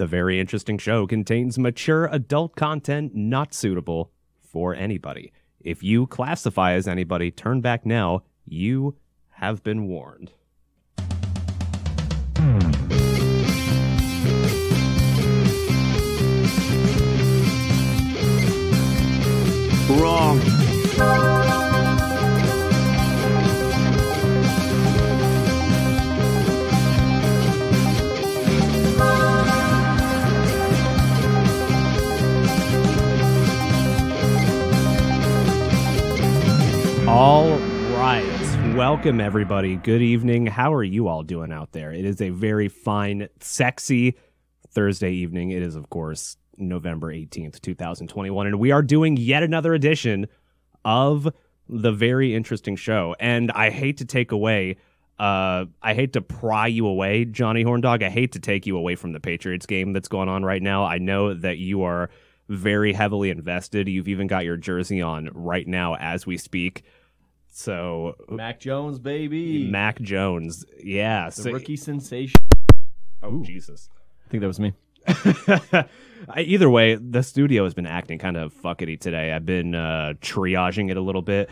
The very interesting show contains mature adult content not suitable for anybody. If you classify as anybody, turn back now. You have been warned. Wrong. All right. Welcome, everybody. Good evening. How are you all doing out there? It is a very fine, sexy Thursday evening. It is, of course, November 18th, 2021, and we are doing yet another edition of the very interesting show. And I hate to take away, I hate to pry you away, Johnny Horndog. I hate to take you away from the Patriots game that's going on right now. I know that you are very heavily invested. You've even got your jersey on right now as we speak. So Mac Jones, baby. Mac Jones. Yeah. The rookie sensation. Oh, ooh. Jesus. I think that was me. Either way, the studio has been acting kind of fuckety today. I've been triaging it a little bit.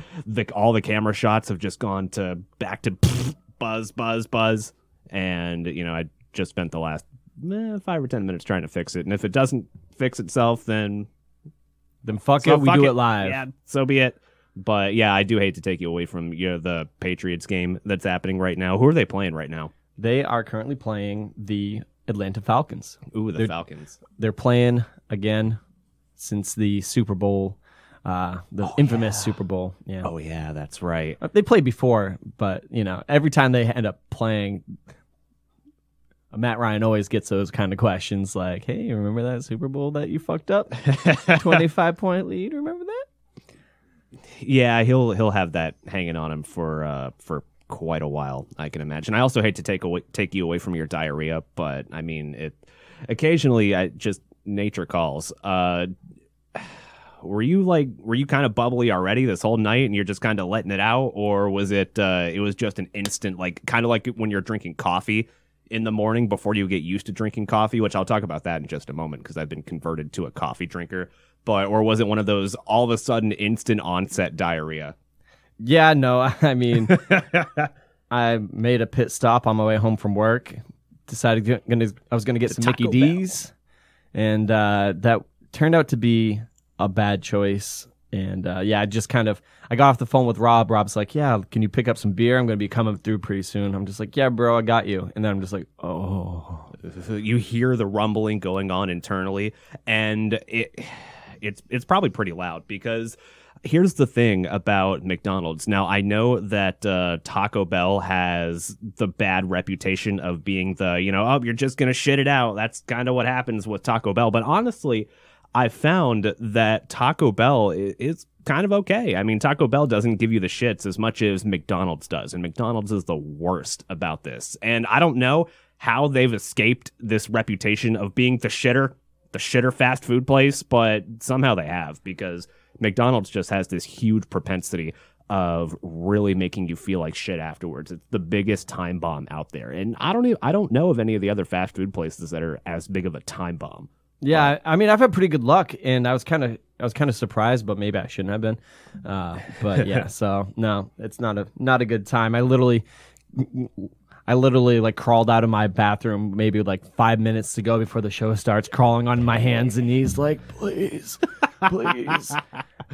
All the camera shots have just gone to back to buzz, buzz, buzz. And, you know, I just spent the last 5 or 10 minutes trying to fix it. And if it doesn't fix itself, then fuck it. We do it live. Yeah, so be it. But yeah, I do hate to take you away from the Patriots game that's happening right now. Who are they playing right now? They are currently playing the Atlanta Falcons. Ooh, the Falcons. They're playing again since the Super Bowl, infamous Super Bowl. Yeah. Oh, yeah, that's right. They played before, but, every time they end up playing, Matt Ryan always gets those kind of questions like, hey, remember that Super Bowl that you fucked up? 25-point lead, remember that? Yeah, he'll have that hanging on him for quite a while, I can imagine. I also hate to take you away from your diarrhea, but I mean, it occasionally nature calls. Were you kind of bubbly already this whole night and you're just kind of letting it out, or was it it was just an instant, like kind of like when you're drinking coffee in the morning before you get used to drinking coffee, which I'll talk about that in just a moment because I've been converted to a coffee drinker, or was it one of those all of a sudden instant onset diarrhea? Yeah, no, I mean, I made a pit stop on my way home from work, decided I was going to get some Mickey D's, and that turned out to be a bad choice, and I just I got off the phone with Rob. Rob's like, yeah, can you pick up some beer? I'm going to be coming through pretty soon. I'm just like, yeah, bro, I got you, and then I'm just like, oh. You hear the rumbling going on internally, and it's probably pretty loud because... Here's the thing about McDonald's. Now, I know that Taco Bell has the bad reputation of being the, oh, you're just going to shit it out. That's kind of what happens with Taco Bell. But honestly, I found that Taco Bell is kind of okay. I mean, Taco Bell doesn't give you the shits as much as McDonald's does. And McDonald's is the worst about this. And I don't know how they've escaped this reputation of being the shitter fast food place, but somehow they have, because McDonald's just has this huge propensity of really making you feel like shit afterwards. It's the biggest time bomb out there. And I don't know of any of the other fast food places that are as big of a time bomb. Yeah, I mean, I've had pretty good luck, and I was kind of surprised, but maybe I shouldn't have been. But yeah, so no, it's not a good time. I literally like crawled out of my bathroom maybe like 5 minutes to go before the show starts, crawling on my hands and knees like, please, please.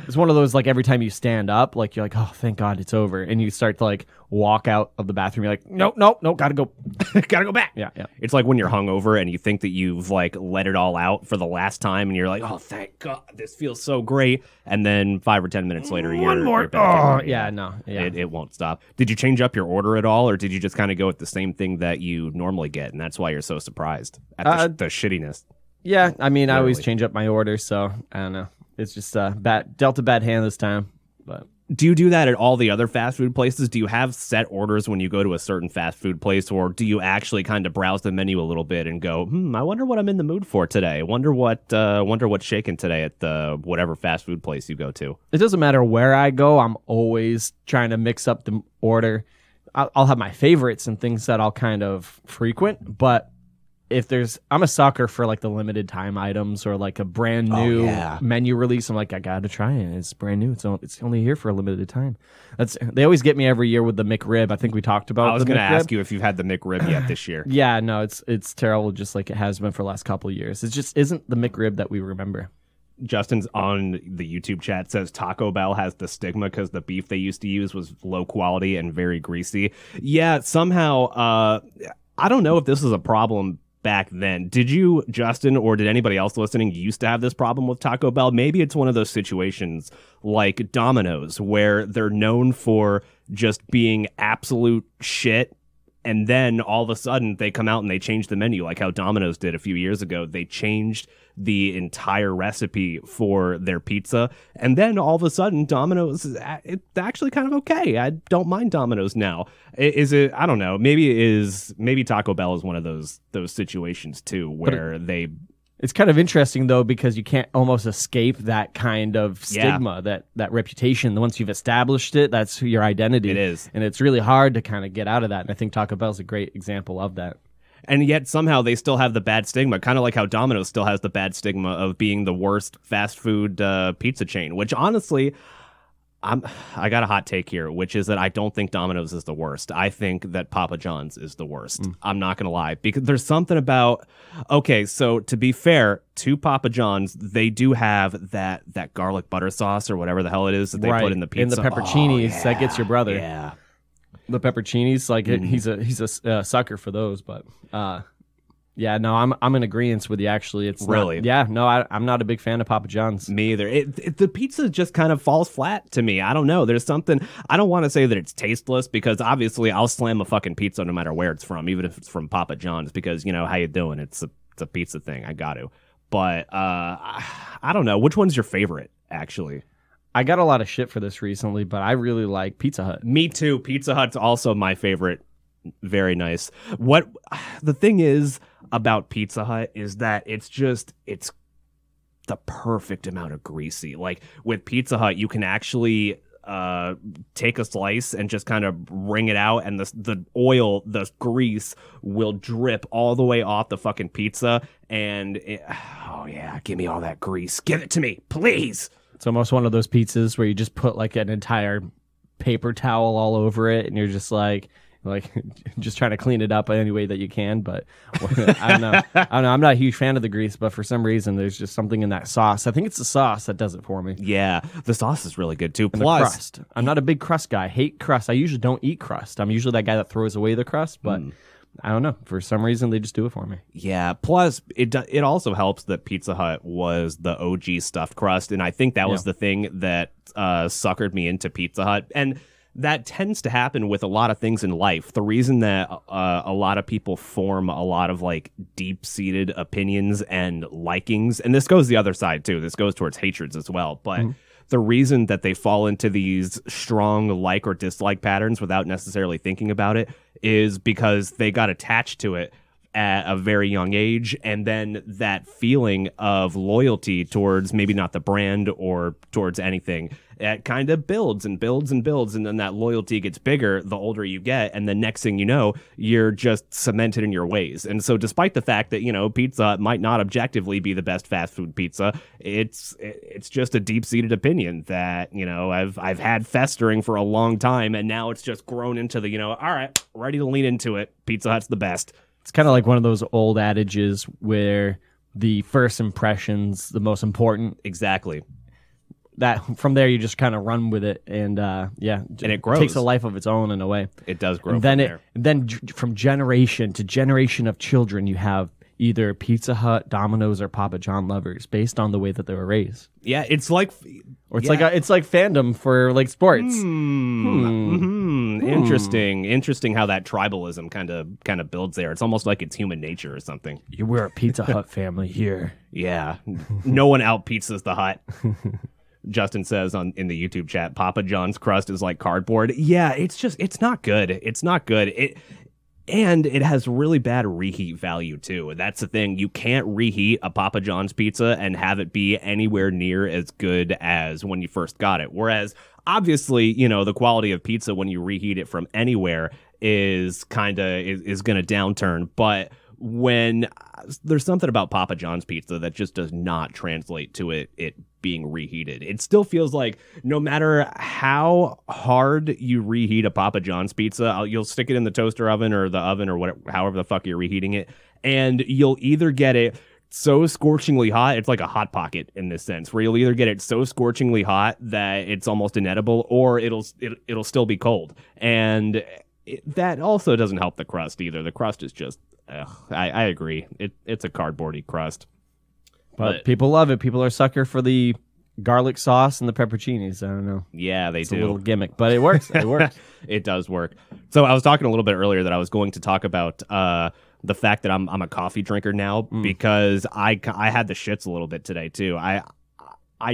It's one of those, like, every time you stand up, like, you're like, oh, thank God it's over. And you start to, like, walk out of the bathroom. You're like, nope, gotta go back. Yeah. It's like when you're hungover and you think that you've, like, let it all out for the last time. And you're like, oh, thank God, this feels so great. And then 5 or 10 minutes later, you're back. Oh, yeah, no. Yeah. It won't stop. Did you change up your order at all? Or did you just kind of go with the same thing that you normally get, and that's why you're so surprised at the shittiness? Yeah, I mean, literally. I always change up my order, so I don't know. It's just dealt a bad hand this time. But do you do that at all the other fast food places? Do you have set orders when you go to a certain fast food place, or do you actually kind of browse the menu a little bit and go, I wonder what I'm in the mood for today. Wonder what's shaking today at the whatever fast food place you go to. It doesn't matter where I go. I'm always trying to mix up the order. I'll have my favorites and things that I'll kind of frequent, but if there's, I'm a sucker for like the limited time items or like a brand new menu release. I'm like, I got to try it. It's brand new. It's only here for a limited time. They always get me every year with the McRib. I think we talked about. I was going to ask you if you've had the McRib yet this year. Yeah, no, it's terrible. Just like it has been for the last couple of years. It just isn't the McRib that we remember. Justin's on the YouTube chat says Taco Bell has the stigma because the beef they used to use was low quality and very greasy. Yeah, somehow, I don't know if this was a problem back then. Did you, Justin, or did anybody else listening used to have this problem with Taco Bell? Maybe it's one of those situations like Domino's where they're known for just being absolute shit. And then all of a sudden they come out and they change the menu like how Domino's did a few years ago. They changed the entire recipe for their pizza. And then all of a sudden Domino's is actually kind of okay. I don't mind Domino's now. Is it? I don't know. Maybe Taco Bell is one of those situations too where they... It's kind of interesting, though, because you can't almost escape that kind of stigma, that reputation. Once you've established it, that's your identity. It is. And it's really hard to kind of get out of that. And I think Taco Bell is a great example of that. And yet somehow they still have the bad stigma, kind of like how Domino's still has the bad stigma of being the worst fast food pizza chain, which honestly... I got a hot take here, which is that I don't think Domino's is the worst. I think that Papa John's is the worst. I'm not going to lie, because there's something about... Okay, so to be fair to Papa John's, they do have that garlic butter sauce or whatever the hell it is that they put in the pizza. And the pepperoncinis, that gets your brother. Yeah. The pepperoncinis, like he's a sucker for those, but... Yeah, no, I'm in agreeance with you, actually. It's really? Not, yeah, no, I'm not a big fan of Papa John's. Me either. The pizza just kind of falls flat to me. I don't know. There's something... I don't want to say that it's tasteless, because obviously I'll slam a fucking pizza no matter where it's from, even if it's from Papa John's, because, you know, how you doing? It's a pizza thing. I got to. But I don't know. Which one's your favorite, actually? I got a lot of shit for this recently, but I really like Pizza Hut. Me too. Pizza Hut's also my favorite. Very nice. What the thing is... about Pizza Hut is that it's the perfect amount of greasy. Like with Pizza Hut, you can actually take a slice and just kind of wring it out, and the oil, the grease will drip all the way off the fucking pizza. And give me all that grease, give it to me, please. It's almost one of those pizzas where you just put like an entire paper towel all over it, and you're just like just trying to clean it up any way that you can, but I don't know. I'm not a huge fan of the grease, but for some reason, there's just something in that sauce. I think it's the sauce that does it for me. Yeah, the sauce is really good too. And plus, the crust. I'm not a big crust guy. I hate crust. I usually don't eat crust. I'm usually that guy that throws away the crust, but I don't know. For some reason, they just do it for me. Yeah. Plus, it also helps that Pizza Hut was the OG stuffed crust, and I think that was the thing that suckered me into Pizza Hut. And that tends to happen with a lot of things in life. The reason that a lot of people form a lot of like deep-seated opinions and likings, and this goes the other side too, this goes towards hatreds as well, but the reason that they fall into these strong like or dislike patterns without necessarily thinking about it is because they got attached to it at a very young age, and then that feeling of loyalty towards maybe not the brand or towards anything, it kind of builds and builds and builds, and then that loyalty gets bigger the older you get, and the next thing you know, you're just cemented in your ways. And so despite the fact that, you know, Pizza Hut might not objectively be the best fast food pizza, it's just a deep-seated opinion that, you know, I've had festering for a long time, and now it's just grown into the, you know, all right, ready to lean into it, Pizza Hut's the best. It's kind of like one of those old adages where the first impression's the most important. Exactly. That from there you just kind of run with it, and and it grows. It takes a life of its own in a way. It does grow. And then from generation to generation of children, you have either Pizza Hut, Domino's, or Papa John lovers based on the way that they were raised. Yeah, it's like, or it's like fandom for like sports. Interesting how that tribalism kind of builds there. It's almost like it's human nature or something. We're a Pizza Hut family here. Yeah. No one out pizzas the Hut. Justin says in the YouTube chat, Papa John's crust is like cardboard. Yeah, it's not good. It's not good. And it has really bad reheat value, too. That's the thing. You can't reheat a Papa John's pizza and have it be anywhere near as good as when you first got it. Whereas, obviously, you know, the quality of pizza when you reheat it from anywhere is going to downturn. But when there's something about Papa John's pizza that just does not translate to it being reheated. It still feels like no matter how hard you reheat a Papa John's pizza, you'll stick it in the toaster oven or the oven or whatever, however the fuck you're reheating it, and you'll either get it so scorchingly hot, it's like a hot pocket in this sense, where you'll either get it so scorchingly hot that it's almost inedible, or it'll still be cold, and that also doesn't help the crust either. The crust is just, I agree, it's a cardboardy crust, but people love it. People are sucker for the garlic sauce and the pepperoncinis. I don't know. Yeah, it's do. It's a little gimmick, but it works. It works. It does work. So I was talking a little bit earlier that I was going to talk about the fact that I'm a coffee drinker now because I had the shits a little bit today too. I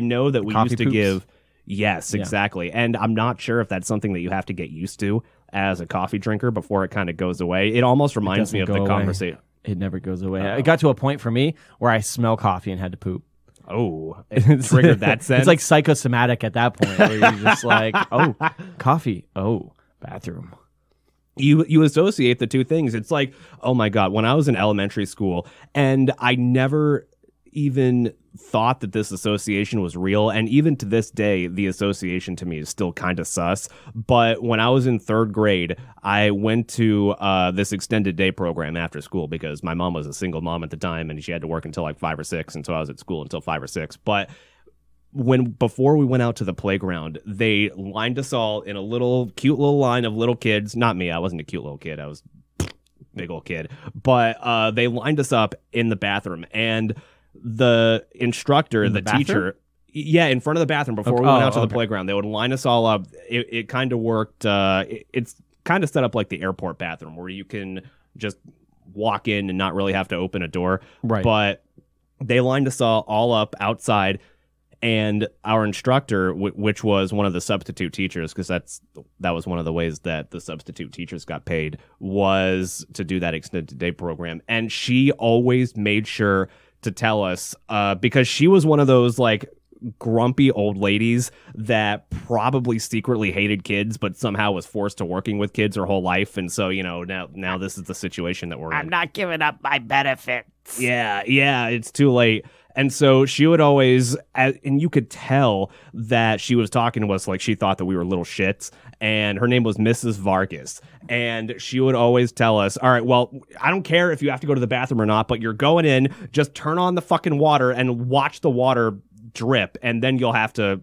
know that we coffee used to poops. Give yes, yeah. Exactly. And I'm not sure if that's something that you have to get used to as a coffee drinker before it kind of goes away. It almost reminds me of the conversation. It never goes away. Uh-oh. It got to a point for me where I smell coffee and had to poop. Oh, it triggered that sense. It's like psychosomatic at that point where you're just like, oh, coffee. Oh, bathroom. You associate the two things. It's like, oh my God, when I was in elementary school and I never even thought that this association was real. And even to this day, the association to me is still kind of sus. But when I was in third grade, I went to this extended day program after school because my mom was a single mom at the time and she had to work until like 5 or 6. And so I was at school until 5 or 6. But before we went out to the playground, they lined us all in a little cute little line of little kids. Not me. I wasn't a cute little kid. I was a big old kid. But they lined us up in the bathroom and the instructor, the teacher, yeah, in front of the bathroom before we went out to the playground, they would line us all up. It kind of worked. It's kind of set up like the airport bathroom where you can just walk in and not really have to open a door. Right. But they lined us all up outside, and our instructor, which was one of the substitute teachers, because that was one of the ways that the substitute teachers got paid, was to do that extended day program. And she always made sure to tell us, because she was one of those like grumpy old ladies that probably secretly hated kids, but somehow was forced to working with kids her whole life. And so, you know, now this is the situation that we're in. I'm not giving up my benefits. Yeah, it's too late. And so she would always, and you could tell that she was talking to us like she thought that we were little shits, and her name was Mrs. Vargas, and she would always tell us, all right, well, I don't care if you have to go to the bathroom or not, but you're going in, just turn on the fucking water and watch the water drip, and then you'll have to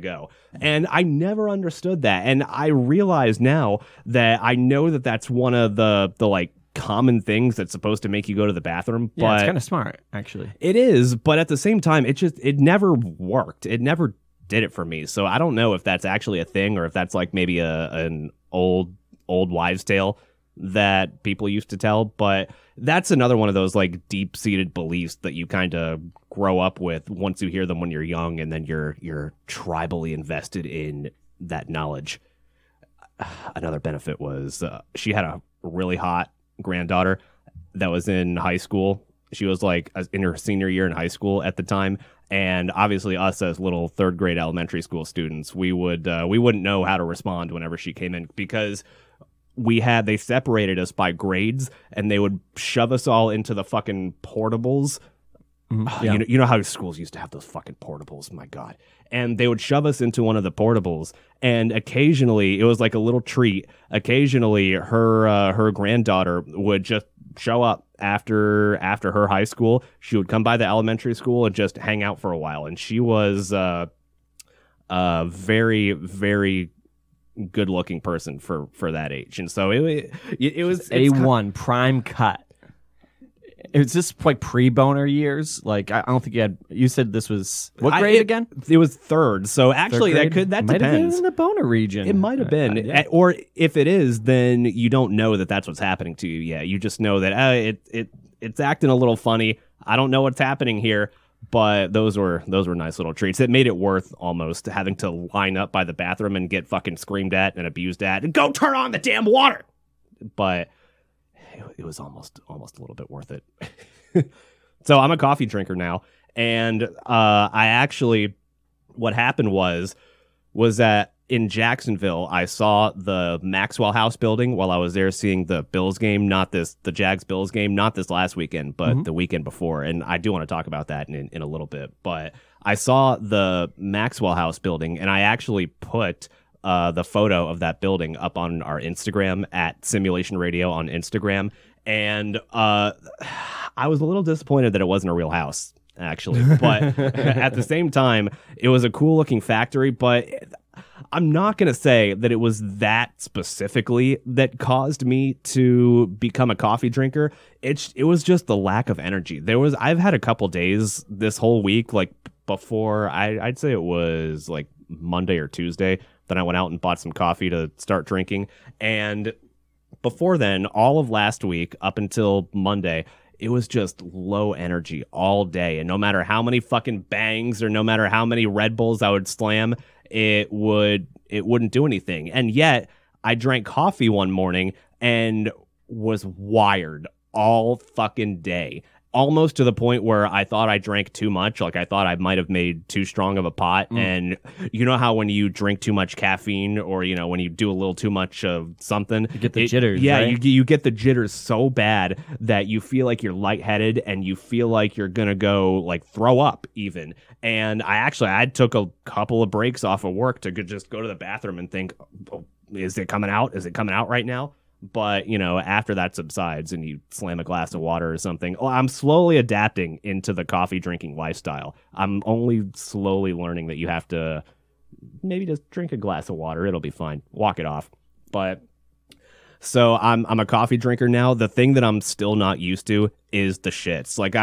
go. And I never understood that, and I realize now that I know that that's one of the like common things that's supposed to make you go to the bathroom. Yeah, but it's kind of smart, actually. It is, but at the same time, it never worked. It never did it for me. So I don't know if that's actually a thing or if that's like maybe an old wives' tale that people used to tell. But that's another one of those like deep-seated beliefs that you kind of grow up with once you hear them when you're young, and then you're tribally invested in that knowledge. Another benefit was she had a really hot granddaughter that was in high school. She was like in her senior year in high school at the time, and obviously us as little third grade elementary school students, we wouldn't know how to respond whenever she came in, because they separated us by grades, and they would shove us all into the fucking portables. Yeah. You know how schools used to have those fucking portables, my God. And they would shove us into one of the portables, and occasionally, it was like a little treat, occasionally her granddaughter would just show up after her high school. She would come by the elementary school and just hang out for a while, and she was a very, very good-looking person for that age, and so it was A1, prime cut. It was just like pre-boner years. Like, I don't think you had. You said this was what grade again? It was third. So actually, third grade? That depends. Might have been in the boner region. It might have been, yeah. Or if it is, then you don't know that that's what's happening to you. Yeah, you just know that it's acting a little funny. I don't know what's happening here, but those were nice little treats. It made it worth almost having to line up by the bathroom and get fucking screamed at and abused at and go turn on the damn water. But it was almost a little bit worth it. So I'm a coffee drinker now, and what happened was that in Jacksonville, I saw the Maxwell House building while I was there seeing the Bills game, the Jags-Bills game, not this last weekend, but the weekend before. And I do want to talk about that in a little bit. But I saw the Maxwell House building, and I actually put the photo of that building up on our Instagram at Simulation Radio on Instagram. And I was a little disappointed that it wasn't a real house, actually. But at the same time, it was a cool-looking factory, but I'm not going to say that it was that specifically that caused me to become a coffee drinker. It was just the lack of energy. I've had a couple days this whole week, like before, I'd say it was like Monday or Tuesday, then I went out and bought some coffee to start drinking. And before then, all of last week up until Monday, it was just low energy all day. And no matter how many fucking bangs or no matter how many Red Bulls I would slam, it wouldn't do anything. And yet I drank coffee one morning and was wired all fucking day, almost to the point where I thought I drank too much. Like I thought I might have made too strong of a pot. And you know how when you drink too much caffeine or, you know, when you do a little too much of something, you get the jitters. Yeah, right? you get the jitters so bad that you feel like you're lightheaded and you feel like you're going to go like throw up even. And I took a couple of breaks off of work to just go to the bathroom and think, oh, is it coming out? Is it coming out right now? But, you know, after that subsides and you slam a glass of water or something, I'm slowly adapting into the coffee drinking lifestyle. I'm only slowly learning that you have to maybe just drink a glass of water. It'll be fine. Walk it off. But so I'm a coffee drinker now. The thing that I'm still not used to is the shits. Like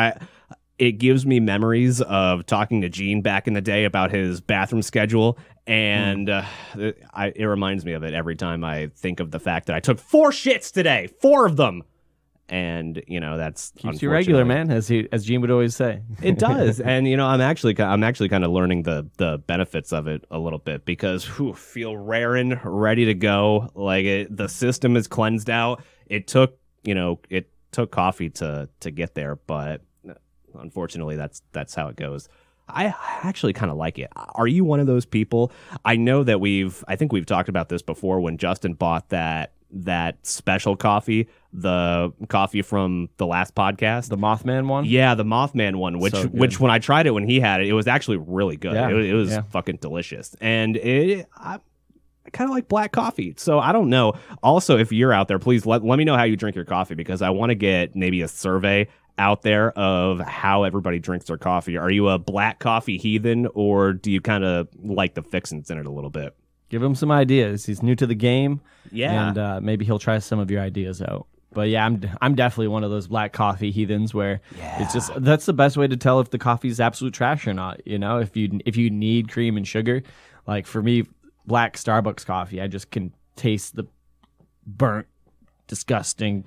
it gives me memories of talking to Gene back in the day about his bathroom schedule. And it reminds me of it every time I think of the fact that I took 4 shits today, 4 of them. And, you know, that's keeps you regular, man, as Gene would always say. It does. And, you know, I'm actually kind of learning the benefits of it a little bit because feel raring, ready to go. Like the system is cleansed out. It took coffee to get there. But unfortunately, that's how it goes. I actually kind of like it. Are you one of those people? I know that I think we've talked about this before when Justin bought that special coffee, the coffee from the last podcast. The Mothman one? Yeah, the Mothman one, which when I tried it, when he had it, it was actually really good. Yeah. It was fucking delicious. And I kind of like black coffee. So I don't know. Also, if you're out there, please let me know how you drink your coffee because I want to get maybe a survey out there of how everybody drinks their coffee. Are you a black coffee heathen or do you kind of like the fixings in it a little bit? Give him some ideas. He's new to the game. Yeah. And maybe he'll try some of your ideas out. But yeah, I'm definitely one of those black coffee heathens where it's just that's the best way to tell if the coffee's absolute trash or not, you know? If you need cream and sugar, like for me, black Starbucks coffee, I just can taste the burnt disgusting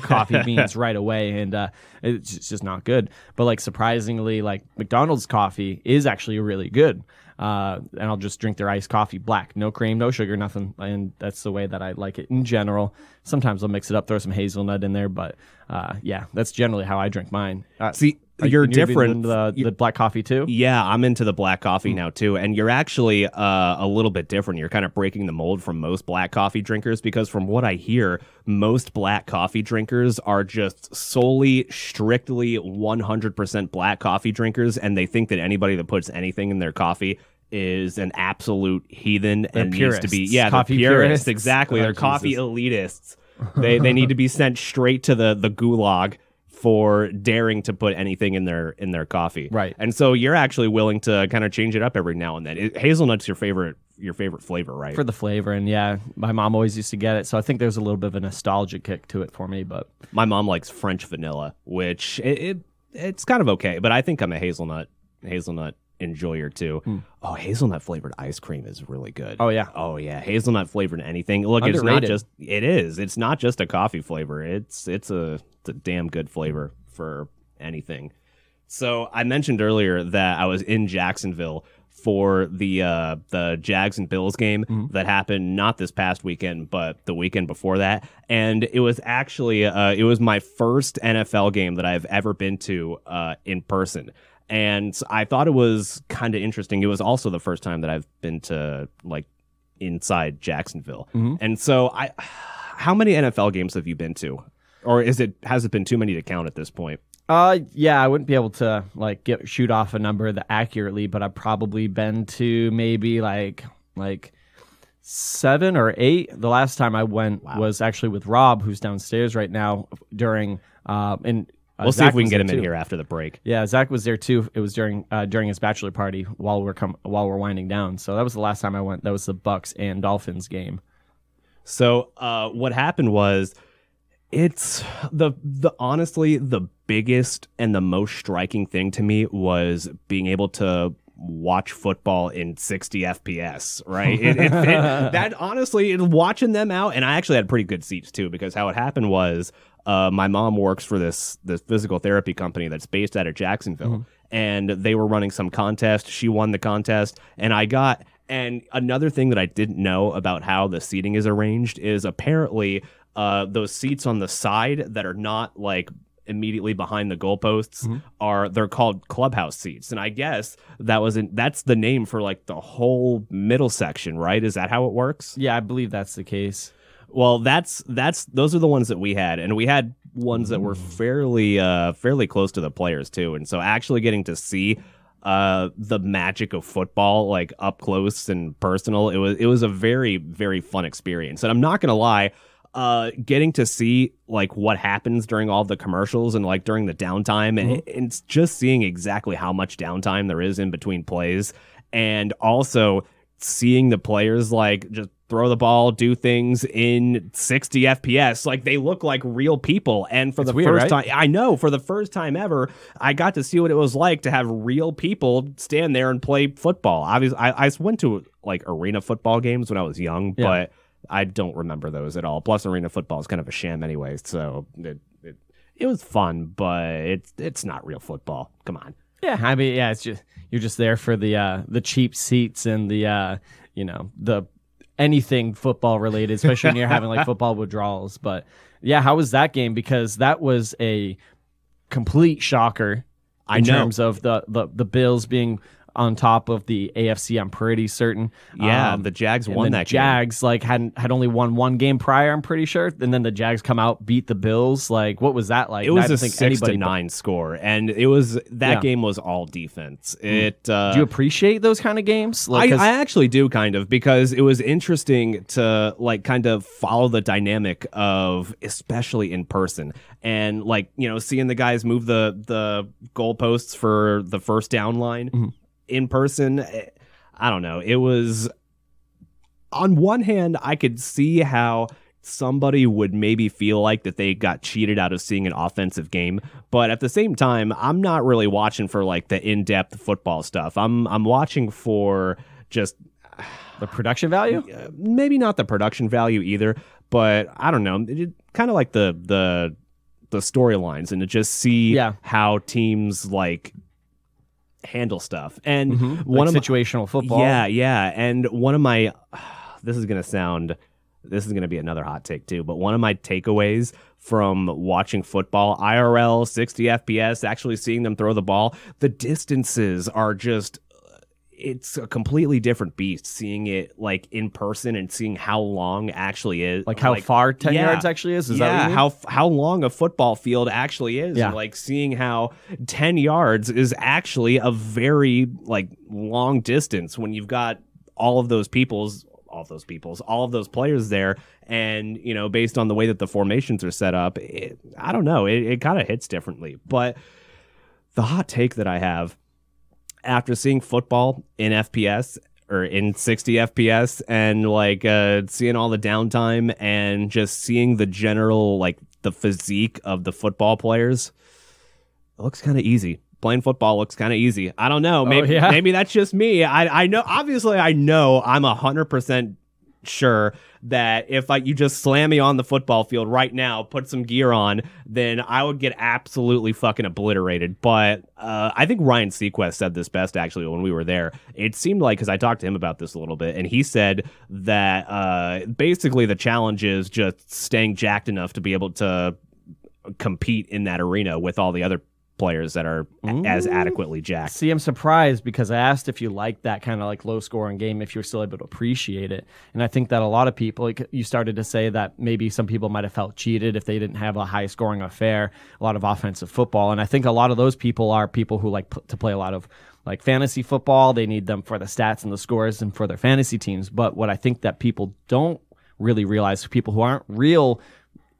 coffee beans right away, and it's just not good. But like surprisingly, like McDonald's coffee is actually really good, and I'll just drink their iced coffee black, no cream, no sugar, nothing, and that's the way that I like it in general. Sometimes I'll mix it up, throw some hazelnut in there, but yeah, that's generally how I drink mine. See, you're different. The black coffee too? Yeah, I'm into the black coffee now too. And you're actually a little bit different. You're kind of breaking the mold from most black coffee drinkers because from what I hear, most black coffee drinkers are just solely, strictly 100% black coffee drinkers. And they think that anybody that puts anything in their coffee is an absolute heathen and needs to be. Yeah, coffee purists. Exactly. They're coffee elitists. They need to be sent straight to the gulag for daring to put anything in their coffee, right? And so you're actually willing to kind of change it up every now and then. Hazelnut's your favorite flavor, right? For the flavor, and yeah, my mom always used to get it, so I think there's a little bit of a nostalgia kick to it for me. But my mom likes French vanilla, which it's kind of okay, but I think I'm a hazelnut enjoyer too. Oh, hazelnut flavored ice cream is really good. Oh yeah, hazelnut flavored anything. Look, underrated. It's not just a coffee flavor. It's a damn good flavor for anything. So I mentioned earlier that I was in Jacksonville for the Jags and Bills game that happened not this past weekend, but the weekend before that. And it was actually it was my first NFL game that I've ever been to in person. And I thought it was kind of interesting. It was also the first time that I've been to like inside Jacksonville. Mm-hmm. And so how many NFL games have you been to? Or has it been too many to count at this point? Yeah, I wouldn't be able to shoot off a number that accurately, but I've probably been to maybe like 7 or 8. The last time I went was actually with Rob, who's downstairs right now during we'll Zach see if we can get him in here after the break. Yeah, Zach was there too. It was during his bachelor party while we're winding down. So that was the last time I went. That was the Bucks and Dolphins game. So what happened was, it's honestly the biggest and the most striking thing to me was being able to watch football in 60 FPS, right? Watching them out, and I actually had pretty good seats too, because how it happened was, my mom works for this physical therapy company that's based out of Jacksonville, mm-hmm. and they were running some contest. She won the contest, and another thing that I didn't know about how the seating is arranged is apparently those seats on the side that are not immediately behind the goalposts, mm-hmm. they're called clubhouse seats, and I guess that's the name for the whole middle section, right? Is that how it works? Yeah, I believe that's the case. Well, those are the ones that we had, and we had ones that were fairly close to the players too, and so actually getting to see the magic of football up close and personal, it was a very, very fun experience. And I'm not gonna lie, getting to see what happens during all the commercials and during the downtime, mm-hmm. and just seeing exactly how much downtime there is in between plays, and also seeing the players just throw the ball, do things in 60 FPS. They look like real people. And for the first time ever, I got to see what it was like to have real people stand there and play football. Obviously, I went to arena football games when I was young, yeah. but I don't remember those at all. Plus, arena football is kind of a sham anyway. So it was fun, but it's not real football. Come on. Yeah, I mean, yeah, it's just, you're just there for the cheap seats and the anything football related, especially when you're having football withdrawals. But yeah, how was that game? Because that was a complete shocker in terms of the Bills being on top of the AFC, I'm pretty certain. Yeah, the Jags won that game. The Jags had only won one game prior, I'm pretty sure. And then the Jags come out, beat the Bills. What was that like? It was a 6-9 score, and it was game was all defense. It. Do you appreciate those kind of games? I actually do, kind of, because it was interesting to kind of follow the dynamic of, especially in person, and seeing the guys move the goalposts for the first down line. Mm-hmm. In person, I don't know. It was, on one hand, I could see how somebody would maybe feel that they got cheated out of seeing an offensive game, but at the same time, I'm not really watching for the in-depth football stuff. I'm watching for just the production value. Maybe not the production value either, but I don't know. It kind of the storylines, and to just see how teams handle stuff, and mm-hmm. Situational football. Yeah, and one of my this is gonna be another hot take too, but one of my takeaways from watching football IRL 60 FPS, actually seeing them throw the ball, the distances are just, it's a completely different beast seeing it in person and seeing how long actually is, how far 10 yards actually is. Is that what you mean? How long a football field actually is, and seeing how 10 yards is actually a very long distance when you've got all of those players there, and based on the way that the formations are set up, I don't know, it kind of hits differently. But the hot take that I have after seeing football in FPS, or in 60 FPS, and seeing all the downtime and just seeing the general the physique of the football players, it looks kind of easy. Playing football looks kind of easy. I don't know. Maybe that's just me. I know. Obviously, I know. I'm 100% sure that if you just slam me on the football field right now, put some gear on, then I would get absolutely fucking obliterated. But I think Ryan Seacrest said this best, actually, when we were there. It seemed because I talked to him about this a little bit, and he said that basically the challenge is just staying jacked enough to be able to compete in that arena with all the other players that are as adequately jacked. See, I'm surprised because I asked if you liked that kind of like low scoring game, if you're still able to appreciate it. And I think that a lot of people, like you started to say that maybe some people might have felt cheated if they didn't have a high scoring affair, a lot of offensive football. And I think a lot of those people are people who like to play a lot of like fantasy football. They need them for the stats and the scores and for their fantasy teams. But what I think that people don't really realize, people who aren't real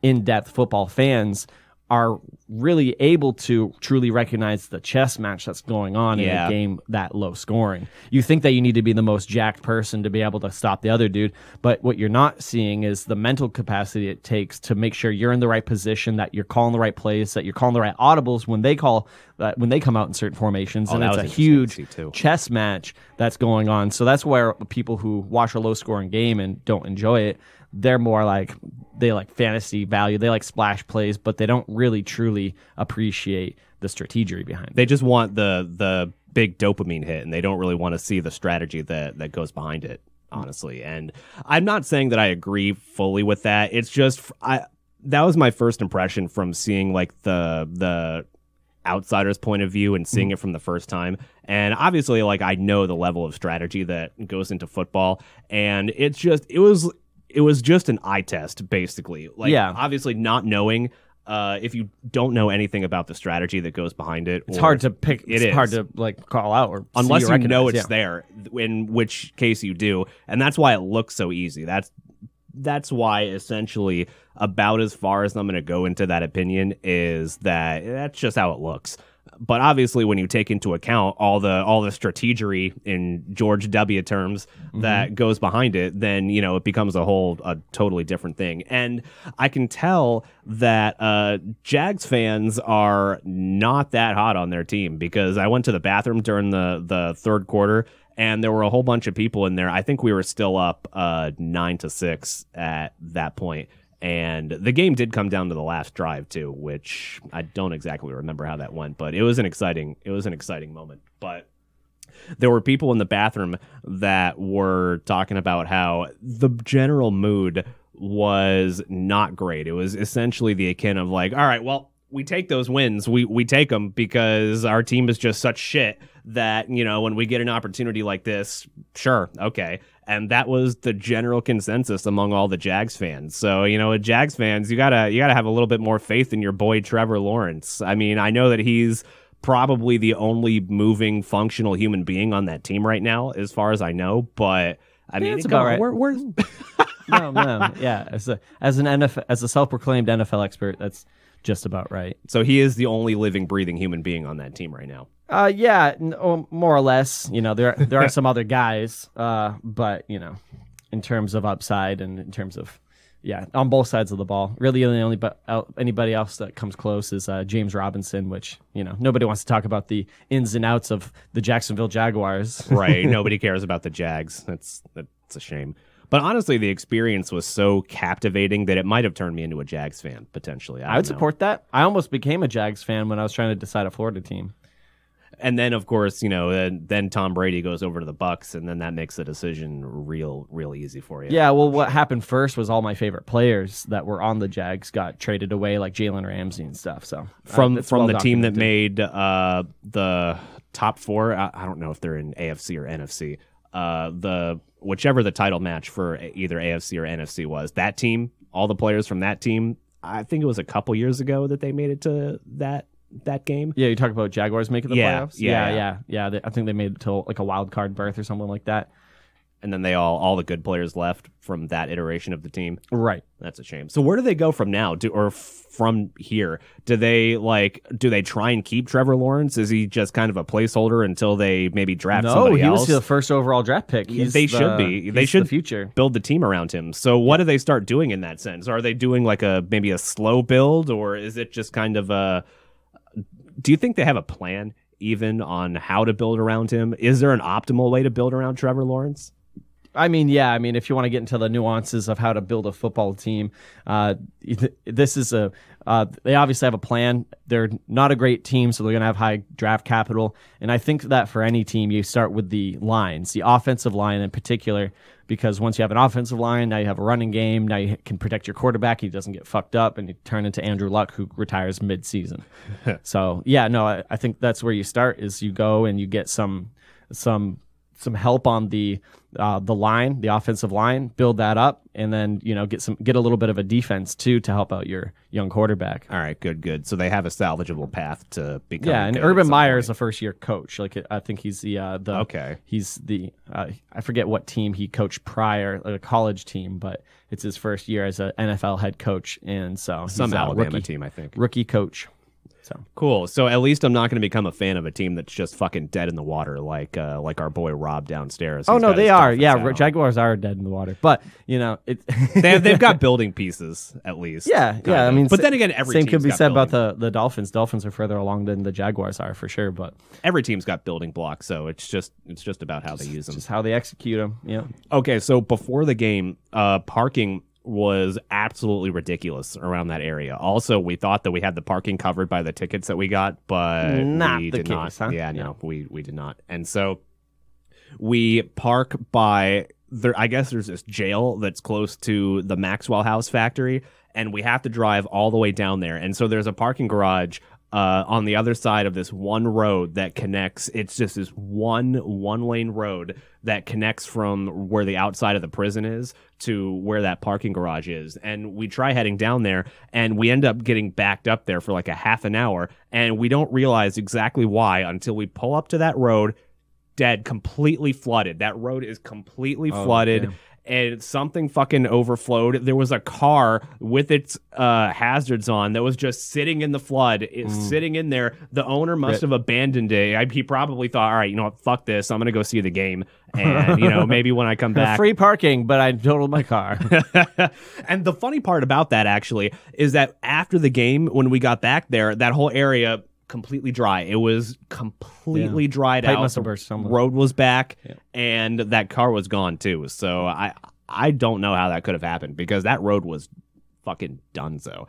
in-depth football fans, are really able to truly recognize the chess match that's going on in a game that low scoring. You think that you need to be the most jacked person to be able to stop the other dude, but what you're not seeing is the mental capacity it takes to make sure you're in the right position, that you're calling the right plays, that you're calling the right audibles when they come out in certain formations, and it's a huge chess match that's going on. So that's where people who watch a low scoring game and don't enjoy it, they're more like, they like fantasy value, they like splash plays, but they don't really truly appreciate the strategy behind it. They just want the big dopamine hit, and they don't really want to see the strategy that goes behind it, honestly. And I'm not saying that I agree fully with that. It's just, that was my first impression from seeing like the outsider's point of view and seeing it from the first time. And obviously, like, I know the level of strategy that goes into football, and it's just, it was just an eye test, basically. Like, obviously not knowing, if you don't know anything about the strategy that goes behind it. It's hard to pick. It's hard to like call out, or unless you know it's there, in which case you do. And that's why it looks so easy. That's why essentially about as far as I'm going to go into that opinion is that's just how it looks. But obviously, when you take into account all the strategery in George W. terms that goes behind it, then it becomes a totally different thing. And I can tell that Jags fans are not that hot on their team, because I went to the bathroom during the third quarter, and there were a whole bunch of people in there. I think we were still up 9-6 at that point. And the game did come down to the last drive too, which I don't exactly remember how that went, but it was an exciting moment. But there were people in the bathroom that were talking about how the general mood was not great. It was essentially the akin of like, all right, well, we take those wins, we take them because our team is just such shit that, when we get an opportunity like this, sure, okay. And that was the general consensus among all the Jags fans. So, Jags fans, you gotta have a little bit more faith in your boy Trevor Lawrence. I mean, I know that he's probably the only moving, functional human being on that team right now, as far as I know. But I mean, it's about right. We're no, man, yeah. As a self-proclaimed NFL expert, that's just about right. So he is the only living, breathing human being on that team right now. More or less. There are some other guys, but in terms of upside and in terms of on both sides of the ball, really the only anybody else that comes close is James Robinson, which nobody wants to talk about the ins and outs of the Jacksonville Jaguars. Right, nobody cares about the Jags. That's a shame. But honestly, the experience was so captivating that it might have turned me into a Jags fan potentially. I would support that. I almost became a Jags fan when I was trying to decide a Florida team. And then, of course, then Tom Brady goes over to the Bucs, and then that makes the decision real, real easy for you. Yeah, well, what happened first was all my favorite players that were on the Jags got traded away, like Jalen Ramsey and stuff. So from the team that made the top four, I don't know if they're in AFC or NFC, whichever the title match for either AFC or NFC was, that team, all the players from that team, I think it was a couple years ago that they made it to that game. Yeah, you talk about Jaguars making the playoffs. Yeah. I think they made it till like a wild card berth or something like that. And then they all the good players left from that iteration of the team. Right. That's a shame. So where do they go from now? From here? Do they try and keep Trevor Lawrence? Is he just kind of a placeholder until they maybe draft somebody else? No, he was the first overall draft pick. They should build the team around him. So what do they start doing in that sense? Are they doing like maybe a slow build, or is it just kind of a... Do you think they have a plan even on how to build around him? Is there an optimal way to build around Trevor Lawrence? I mean, if you want to get into the nuances of how to build a football team, this is they obviously have a plan. They're not a great team, so they're going to have high draft capital. And I think that for any team, you start with the lines, the offensive line in particular. because once you have an offensive line, now you have a running game, now you can protect your quarterback, he doesn't get fucked up, and you turn into Andrew Luck, who retires midseason. So, yeah, no, I think that's where you start, is you go and you get some help on the line, the offensive line, build that up, and then, you know, get a little bit of a defense too to help out your young quarterback. All right, good. So they have a salvageable path to become. Yeah, and Urban Meyer is a first-year coach. Like, I think he's the I forget what team he coached prior, like a college team, but it's his first year as an NFL head coach, and so some Alabama team, I think, rookie coach. So. Cool. So at least I'm not going to become a fan of a team that's just fucking dead in the water, like our boy Rob downstairs. Oh, no, they are. Yeah, Jaguars are dead in the water. But, you know, they've got building pieces, at least. Yeah. I mean, but then again, every team could be said about the Dolphins. Dolphins are further along than the Jaguars are, for sure. But every team's got building blocks, so it's just about how they use them. Just how they execute them, yeah. Okay, so before the game, parking was absolutely ridiculous around that area. Also, we thought that we had the parking covered by the tickets that we got, but we did not. Yeah, no, we did not. And so we park by there. I guess there's this jail that's close to the Maxwell House factory, and we have to drive all the way down there. And so there's a parking garage on the other side of this one road that connects. It's just this one lane road that connects from where the outside of the prison is to where that parking garage is. And we try heading down there, and we end up getting backed up there for like a half an hour, and we don't realize exactly why until we pull up to that road, dead, completely flooded. That road is completely flooded. Damn. And something fucking overflowed. There was a car with its hazards on that was just sitting in the flood. Sitting in there. The owner must have abandoned it. He probably thought, all right, you know what, fuck this. I'm going to go see the game. And, you know, maybe when I come back. Free parking, but I totaled my car. And the funny part about that, actually, is that after the game, when we got back there, that whole area completely dry. It was completely dried out. Must have burst somewhere. Road was back, and that car was gone too. So I don't know how that could have happened, because that road was fucking donezo.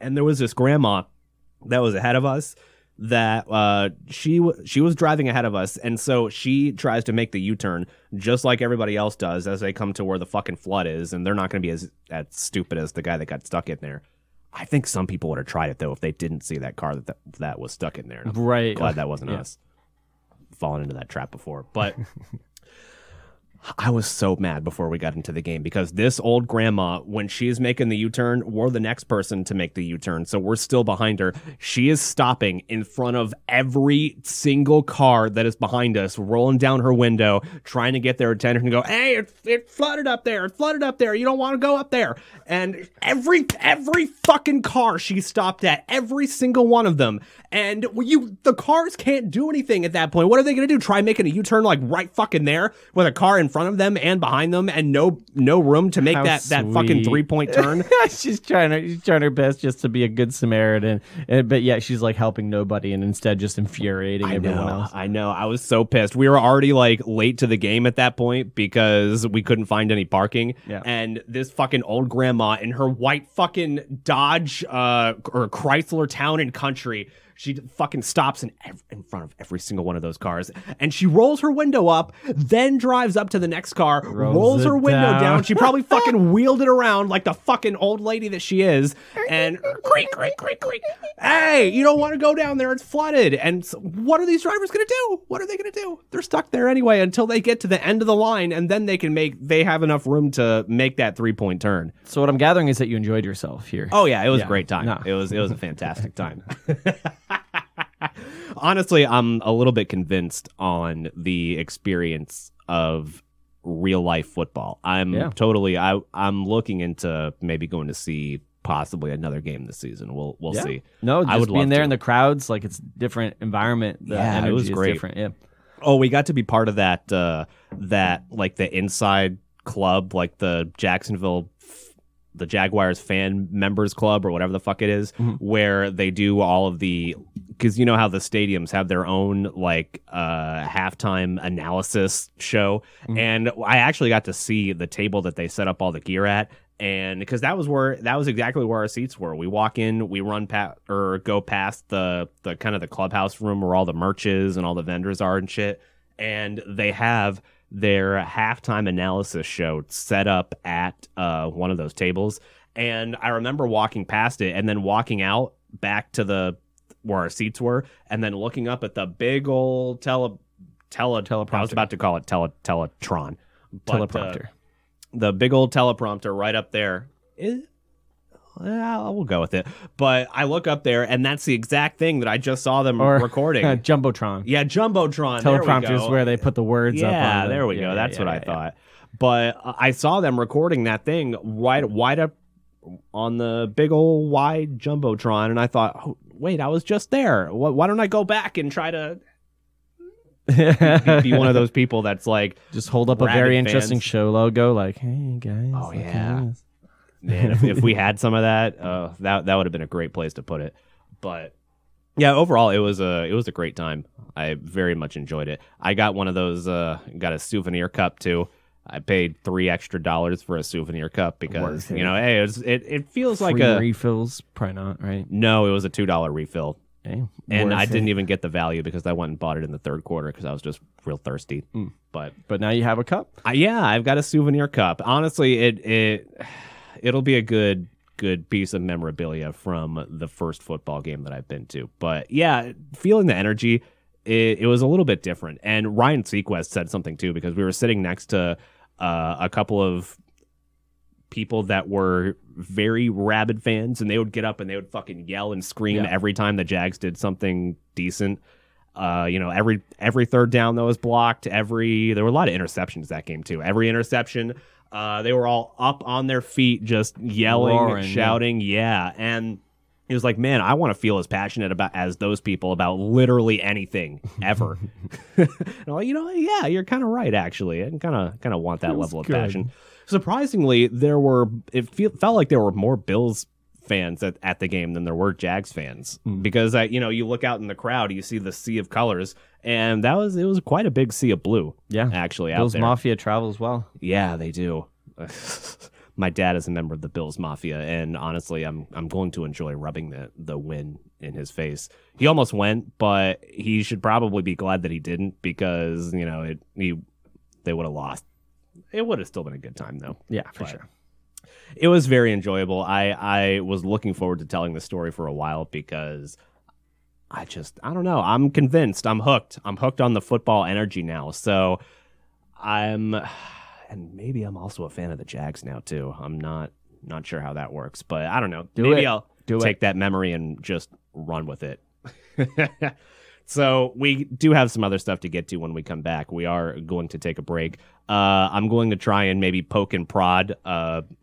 And there was this grandma that was ahead of us that she was driving ahead of us, and so she tries to make the U-turn just like everybody else does as they come to where the fucking flood is, and they're not going to be as stupid as the guy that got stuck in there. I think some people would have tried it, though, if they didn't see that car that was stuck in there. Right. Glad that wasn't us. Fallen into that trap before. But I was so mad before we got into the game, because this old grandma, when she's making the U-turn, we're the next person to make the U-turn, so we're still behind her. She is stopping in front of every single car that is behind us, rolling down her window, trying to get their attention and go, hey, it flooded up there. It flooded up there. You don't want to go up there. And every fucking car she stopped at, every single one of them. And the cars can't do anything at that point. What are they going to do? Try making a U-turn like right fucking there with a car in front of them and behind them, and no room to make that fucking 3-point turn. she's trying her best just to be a good Samaritan, but yeah, she's like helping nobody and instead just infuriating everyone else. I know. I was so pissed. We were already like late to the game at that point because we couldn't find any parking. Yeah. And this fucking old grandma in her white fucking Dodge or Chrysler Town and Country. She fucking stops in front of every single one of those cars, and she rolls her window up, then drives up to the next car, rolls her window down. She probably fucking wheeled it around like the fucking old lady that she is, and creak, creak, creak, creak. Hey, you don't want to go down there. It's flooded. And so what are these drivers going to do? What are they going to do? They're stuck there anyway until they get to the end of the line, and then they have enough room to make that 3-point turn. So what I'm gathering is that you enjoyed yourself here. Oh, yeah. It was a great time. No. It was a fantastic time. Honestly, I'm a little bit convinced on the experience of real life football. I'm looking into maybe going to see possibly another game this season. We'll see. No, just being there in the crowds, like, it's different environment. It was great. Different. Yeah. Oh, we got to be part of that that like the inside club, like the Jacksonville. The Jaguars fan members club or whatever the fuck it is, where they do all of the, because you know how the stadiums have their own like halftime analysis show, and I actually got to see the table that they set up all the gear at, and because that was exactly where our seats were. We walk in, we run past or go past the kind of the clubhouse room where all the merch is and all the vendors are and shit, and they have their halftime analysis show set up at one of those tables. And I remember walking past it and then walking out back to the where our seats were and then looking up at the big old teleprompter. I was about to call it Teletron. But, teleprompter. The big old teleprompter right up there. We'll go with it. But I look up there, and that's the exact thing that I just saw them recording. Jumbotron. Yeah, Jumbotron. Teleprompter is where they put the words up. Yeah, there we go. That's what I thought. But I saw them recording that thing wide up on the big old wide Jumbotron, and I thought, oh, wait, I was just there. Why don't I go back and try to be one of those people that's like just hold up a very interesting show logo like, hey, guys. Oh, yeah. Guys. Man, if we had some of that, that would have been a great place to put it. But yeah, overall, it was a great time. I very much enjoyed it. I got one of those, got a souvenir cup too. I paid $3 extra for a souvenir cup because hey, it feels free like a refills. Probably not, right? No, it was a $2 refill, okay. And I didn't even get the value because I went and bought it in the third quarter because I was just real thirsty. Mm. But now you have a cup. I've got a souvenir cup. Honestly, It'll be a good piece of memorabilia from the first football game that I've been to. But yeah, feeling the energy, it was a little bit different. And Ryan Seacrest said something too, because we were sitting next to a couple of people that were very rabid fans, and they would get up and they would fucking yell and scream every time the Jags did something decent. Every third down that was blocked, there were a lot of interceptions that game too. Every interception. They were all up on their feet, just yelling, and shouting. Yeah. And it was like, man, I want to feel as passionate as those people about literally anything ever. And I'm like, yeah, you're kind of right, actually. I kind of want that level of passion. Surprisingly, it felt like there were more Bills fans at the game than there were Jags fans, because you look out in the crowd, you see the sea of colors, and it was quite a big sea of blue. Yeah, actually, Bills Mafia travels well. Yeah, they do. My dad is a member of the Bills Mafia, and honestly, I'm going to enjoy rubbing the win in his face. He almost went, but he should probably be glad that he didn't, because they would have lost. It would have still been a good time though. Yeah, for sure. It was very enjoyable. I was looking forward to telling the story for a while because I don't know. I'm convinced. I'm hooked. I'm hooked on the football energy now. So and maybe I'm also a fan of the Jags now too. I'm not sure how that works, but I don't know. Maybe I'll take that memory and just run with it. So we do have some other stuff to get to when we come back. We are going to take a break. I'm going to try and maybe poke and prod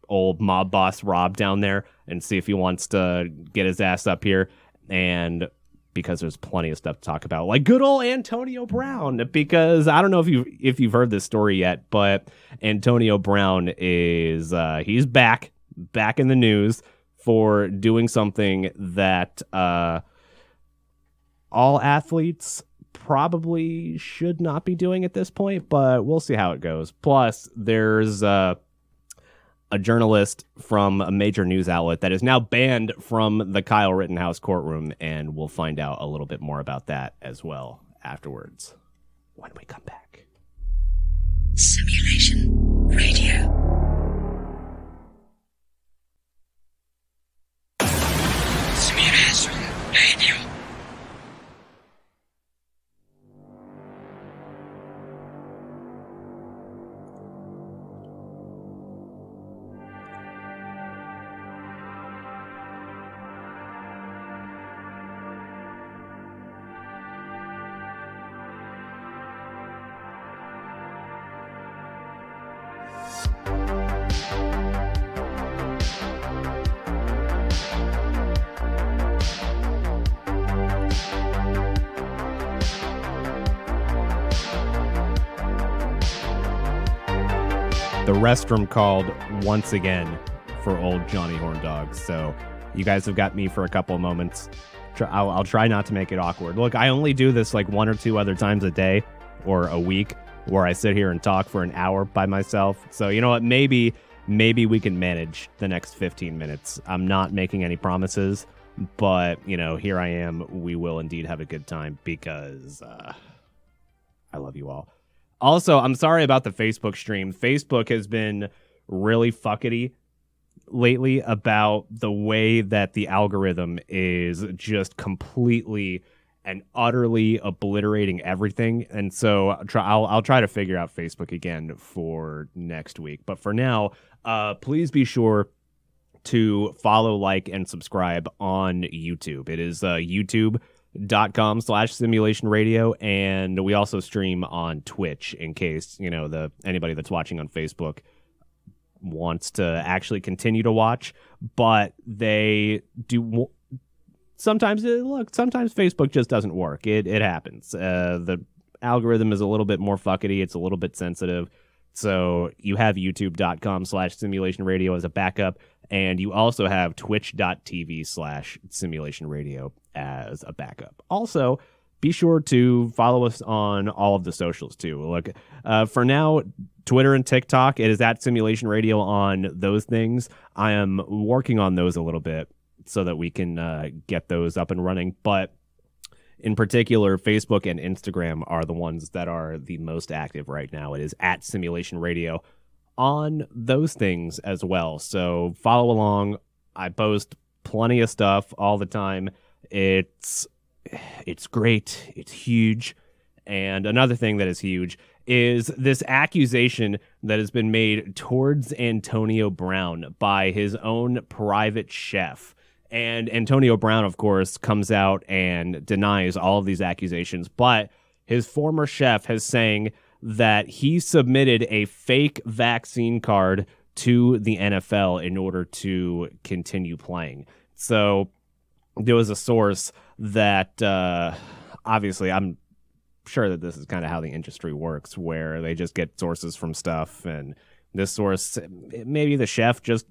old mob boss Rob down there and see if he wants to get his ass up here. And because there's plenty of stuff to talk about, like good old Antonio Brown, because I don't know if you've heard this story yet, but Antonio Brown is he's back in the news for doing something that all athletes probably should not be doing at this point, but we'll see how it goes. Plus, there's a journalist from a major news outlet that is now banned from the Kyle Rittenhouse courtroom, and we'll find out a little bit more about that as well afterwards when we come back. Simulation Radio. Restroom called once again for old Johnny Horndog. So you guys have got me for a couple of moments. I'll try not to make it awkward. Look, I only do this like one or two other times a day or a week where I sit here and talk for an hour by myself. So you know what? Maybe we can manage the next 15 minutes. I'm not making any promises, but here I am. We will indeed have a good time because I love you all. Also, I'm sorry about the Facebook stream. Facebook has been really fuckety lately about the way that the algorithm is just completely and utterly obliterating everything. And so I'll try to figure out Facebook again for next week. But for now, please be sure to follow, like, and subscribe on YouTube. It is youtube.com/simulation radio, and we also stream on Twitch in case, you know, anybody that's watching on Facebook wants to actually continue to watch. But they do sometimes. Sometimes Facebook just doesn't work. It happens. The algorithm is a little bit more fuckety. It's a little bit sensitive. So you have youtube.com/simulation radio as a backup, and you also have twitch.tv/simulation radio as a backup. Also, be sure to follow us on all of the socials too. Look, for now, Twitter and TikTok, it is at Simulation Radio on those things. I am working on those a little bit so that we can get those up and running. But in particular, Facebook and Instagram are the ones that are the most active right now. It is at Simulation Radio on those things as well. So follow along. I post plenty of stuff all the time. It's great. It's huge. And another thing that is huge is this accusation that has been made towards Antonio Brown by his own private chef. And Antonio Brown, of course, comes out and denies all of these accusations. But his former chef has saying that he submitted a fake vaccine card to the NFL in order to continue playing. So there was a source that obviously I'm sure that this is kind of how the industry works, where they just get sources from stuff, and this source, maybe the chef just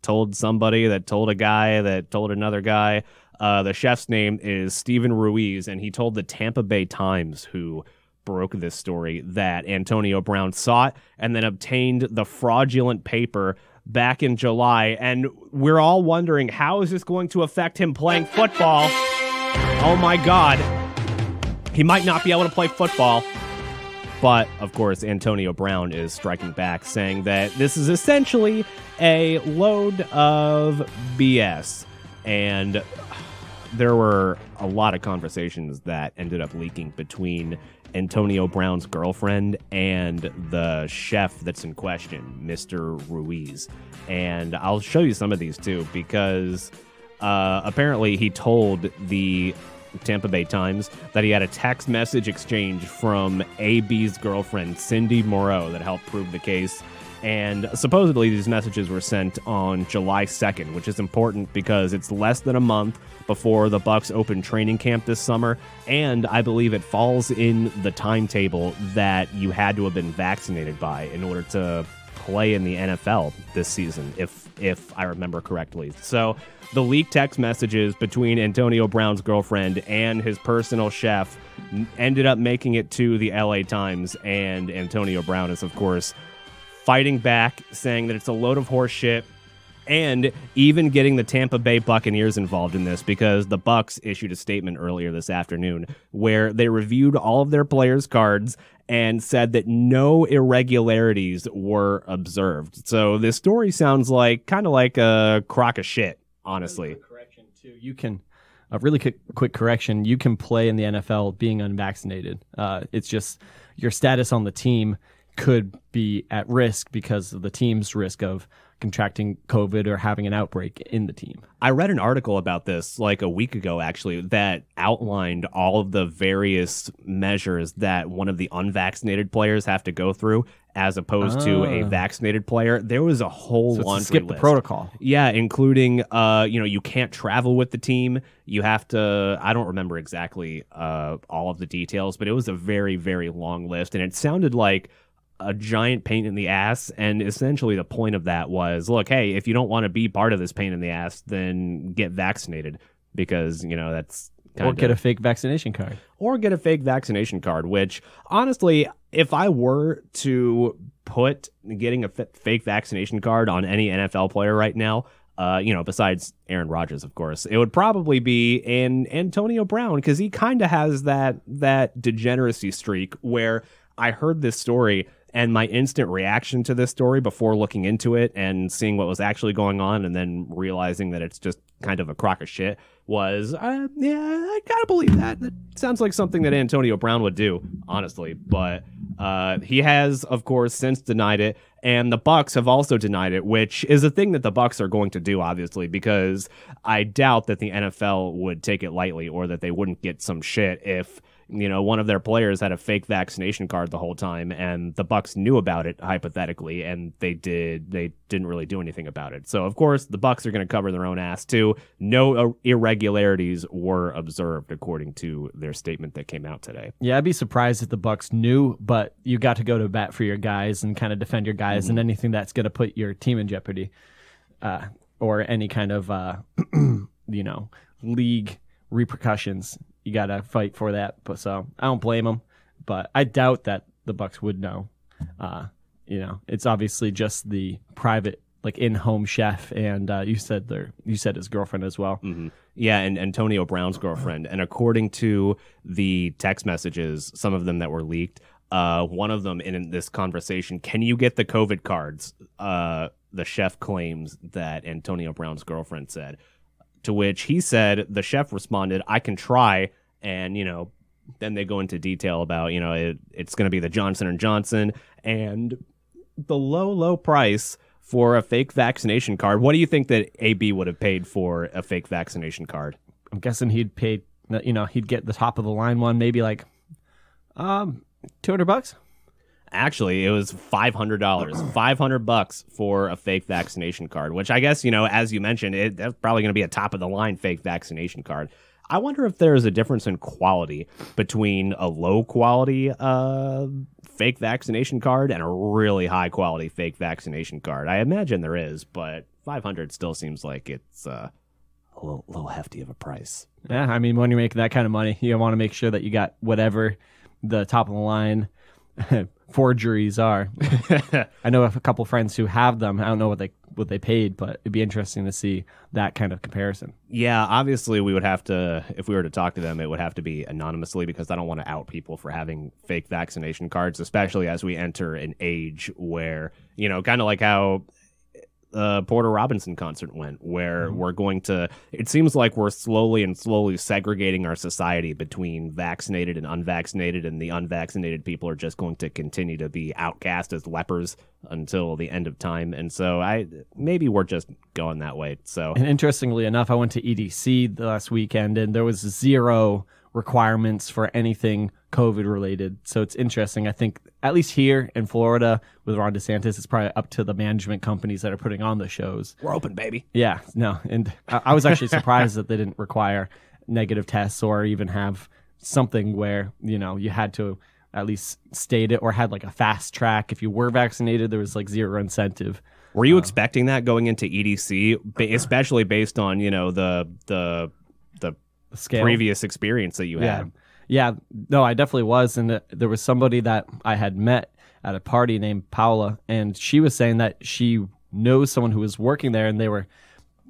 told somebody that told a guy that told another guy. The chef's name is Steven Ruiz, and he told the Tampa Bay Times, who broke this story, that Antonio Brown sought and then obtained the fraudulent paper back in July, and we're all wondering, how is this going to affect him playing football? Oh my God. He might not be able to play football. But, of course, Antonio Brown is striking back, saying that this is essentially a load of BS. And there were a lot of conversations that ended up leaking between Antonio Brown's girlfriend and the chef that's in question, Mr. Ruiz. And I'll show you some of these, too, because apparently he told the Tampa Bay Times that he had a text message exchange from AB's girlfriend, Cindy Moreau, that helped prove the case. And supposedly these messages were sent on July 2nd, which is important because it's less than a month before the Bucs open training camp this summer. And I believe it falls in the timetable that you had to have been vaccinated by in order to play in the NFL this season, if I remember correctly. So the leaked text messages between Antonio Brown's girlfriend and his personal chef ended up making it to the LA Times, and Antonio Brown is, of course, fighting back, saying that it's a load of horse shit, and even getting the Tampa Bay Buccaneers involved in this, because the Bucs issued a statement earlier this afternoon where they reviewed all of their players' cards and said that no irregularities were observed. So this story sounds like kind of like a crock of shit, honestly. Correction too. You can a really quick correction. You can play in the NFL being unvaccinated. It's just your status on the team could be at risk because of the team's risk of contracting COVID or having an outbreak in the team. I read an article about this like a week ago, actually, that outlined all of the various measures that one of the unvaccinated players have to go through as opposed to a vaccinated player. There was a whole laundry skip list. The protocol. Yeah, including, you can't travel with the team. You have to, I don't remember exactly all of the details, but it was a very, very long list. And it sounded like a giant pain in the ass, and essentially the point of that was, look, hey, if you don't want to be part of this pain in the ass, then get vaccinated, because that's kinda... or get a fake vaccination card, which honestly, if I were to put getting a fake vaccination card on any NFL player right now, besides Aaron Rodgers, of course, it would probably be in Antonio Brown, because he kind of has that degeneracy streak where I heard this story and my instant reaction to this story before looking into it and seeing what was actually going on and then realizing that it's just kind of a crock of shit was, yeah, I gotta believe that. That sounds like something that Antonio Brown would do, honestly. But he has, of course, since denied it. And the Bucs have also denied it, which is a thing that the Bucs are going to do, obviously, because I doubt that the NFL would take it lightly or that they wouldn't get some shit if, you know, one of their players had a fake vaccination card the whole time and the Bucs knew about it hypothetically and they didn't really do anything about it. So, of course, the Bucs are going to cover their own ass, too. No irregularities were observed, according to their statement that came out today. Yeah, I'd be surprised if the Bucs knew, but you got to go to bat for your guys and kind of defend your guys and anything that's going to put your team in jeopardy or any kind of, you know, league repercussions. You got to fight for that. But so I don't blame them, but I doubt that the Bucs would know. You know, it's obviously just the private, like in-home chef. And you said his girlfriend as well. Mm-hmm. Yeah. And Antonio Brown's girlfriend. And according to the text messages, some of them that were leaked, one of them in this conversation, can you get the COVID cards? The chef claims that Antonio Brown's girlfriend said, to which he said, the chef responded, I can try. And, you know, then they go into detail about, you know, it's going to be the Johnson & Johnson and the low, low price for a fake vaccination card. What do you think that AB would have paid for a fake vaccination card? I'm guessing he'd pay, you know, he'd get the top of the line one, maybe like $200. Actually, it was $500, $500 for a fake vaccination card, which I guess, you know, as you mentioned, that's probably going to be a top of the line fake vaccination card. I wonder if there is a difference in quality between a low quality fake vaccination card and a really high quality fake vaccination card. I imagine there is, but $500 still seems like it's a little hefty of a price. Yeah, I mean, when you make that kind of money, you want to make sure that you got whatever the top of the line forgeries are. I know a couple friends who have them. I don't know what they paid, but it'd be interesting to see that kind of comparison. Yeah, obviously we would have to, if we were to talk to them, it would have to be anonymously because I don't want to out people for having fake vaccination cards, especially as we enter an age where, you know, kind of like how the Porter Robinson concert went, where we're going to, it seems like we're slowly segregating our society between vaccinated and unvaccinated, and the unvaccinated people are just going to continue to be outcast as lepers until the end of time. And so maybe we're just going that way. So, and interestingly enough, I went to EDC the last weekend and there was zero requirements for anything COVID related. So it's interesting. I think at least here in Florida with Ron DeSantis, it's probably up to the management companies that are putting on the shows. We're open, baby. Yeah, no. And I was actually surprised that they didn't require negative tests or even have something where, you know, you had to at least state it or had like a fast track. If you were vaccinated, there was like zero incentive. Were you expecting that going into EDC, especially based on, you know, the scale, previous experience that you had? Yeah, no, I definitely was. And there was somebody that I had met at a party named Paula, and she was saying that she knows someone who was working there, and they were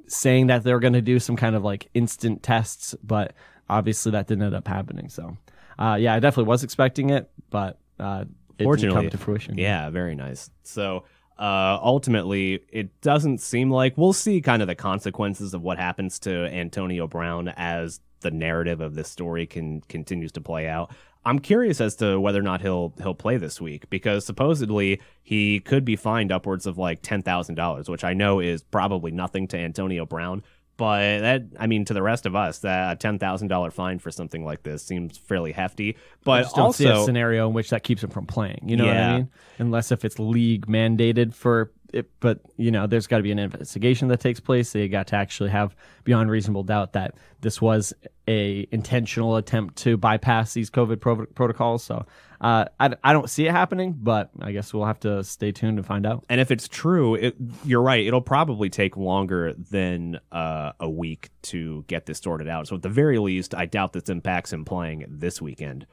saying that they were going to do some kind of like instant tests, but obviously that didn't end up happening. So, yeah, I definitely was expecting it, but it didn't come to fruition. Yeah, very nice. So, ultimately, it doesn't seem like we'll see kind of the consequences of what happens to Antonio Brown as the narrative of this story continues to play out. I'm curious as to whether or not he'll play this week, because supposedly he could be fined upwards of like $10,000, which I know is probably nothing to Antonio Brown, but that, I mean, to the rest of us, that a $10,000 fine for something like this seems fairly hefty. But I just don't see a scenario in which that keeps him from playing. You know what I mean? Unless if it's league mandated for it, but you know, there's got to be an investigation that takes place. They got to actually have beyond reasonable doubt that this was a intentional attempt to bypass these COVID protocols. So I don't see it happening, but I guess we'll have to stay tuned and find out. And if it's true, you're right, it'll probably take longer than a week to get this sorted out. So at the very least, I doubt this impacts him playing this weekend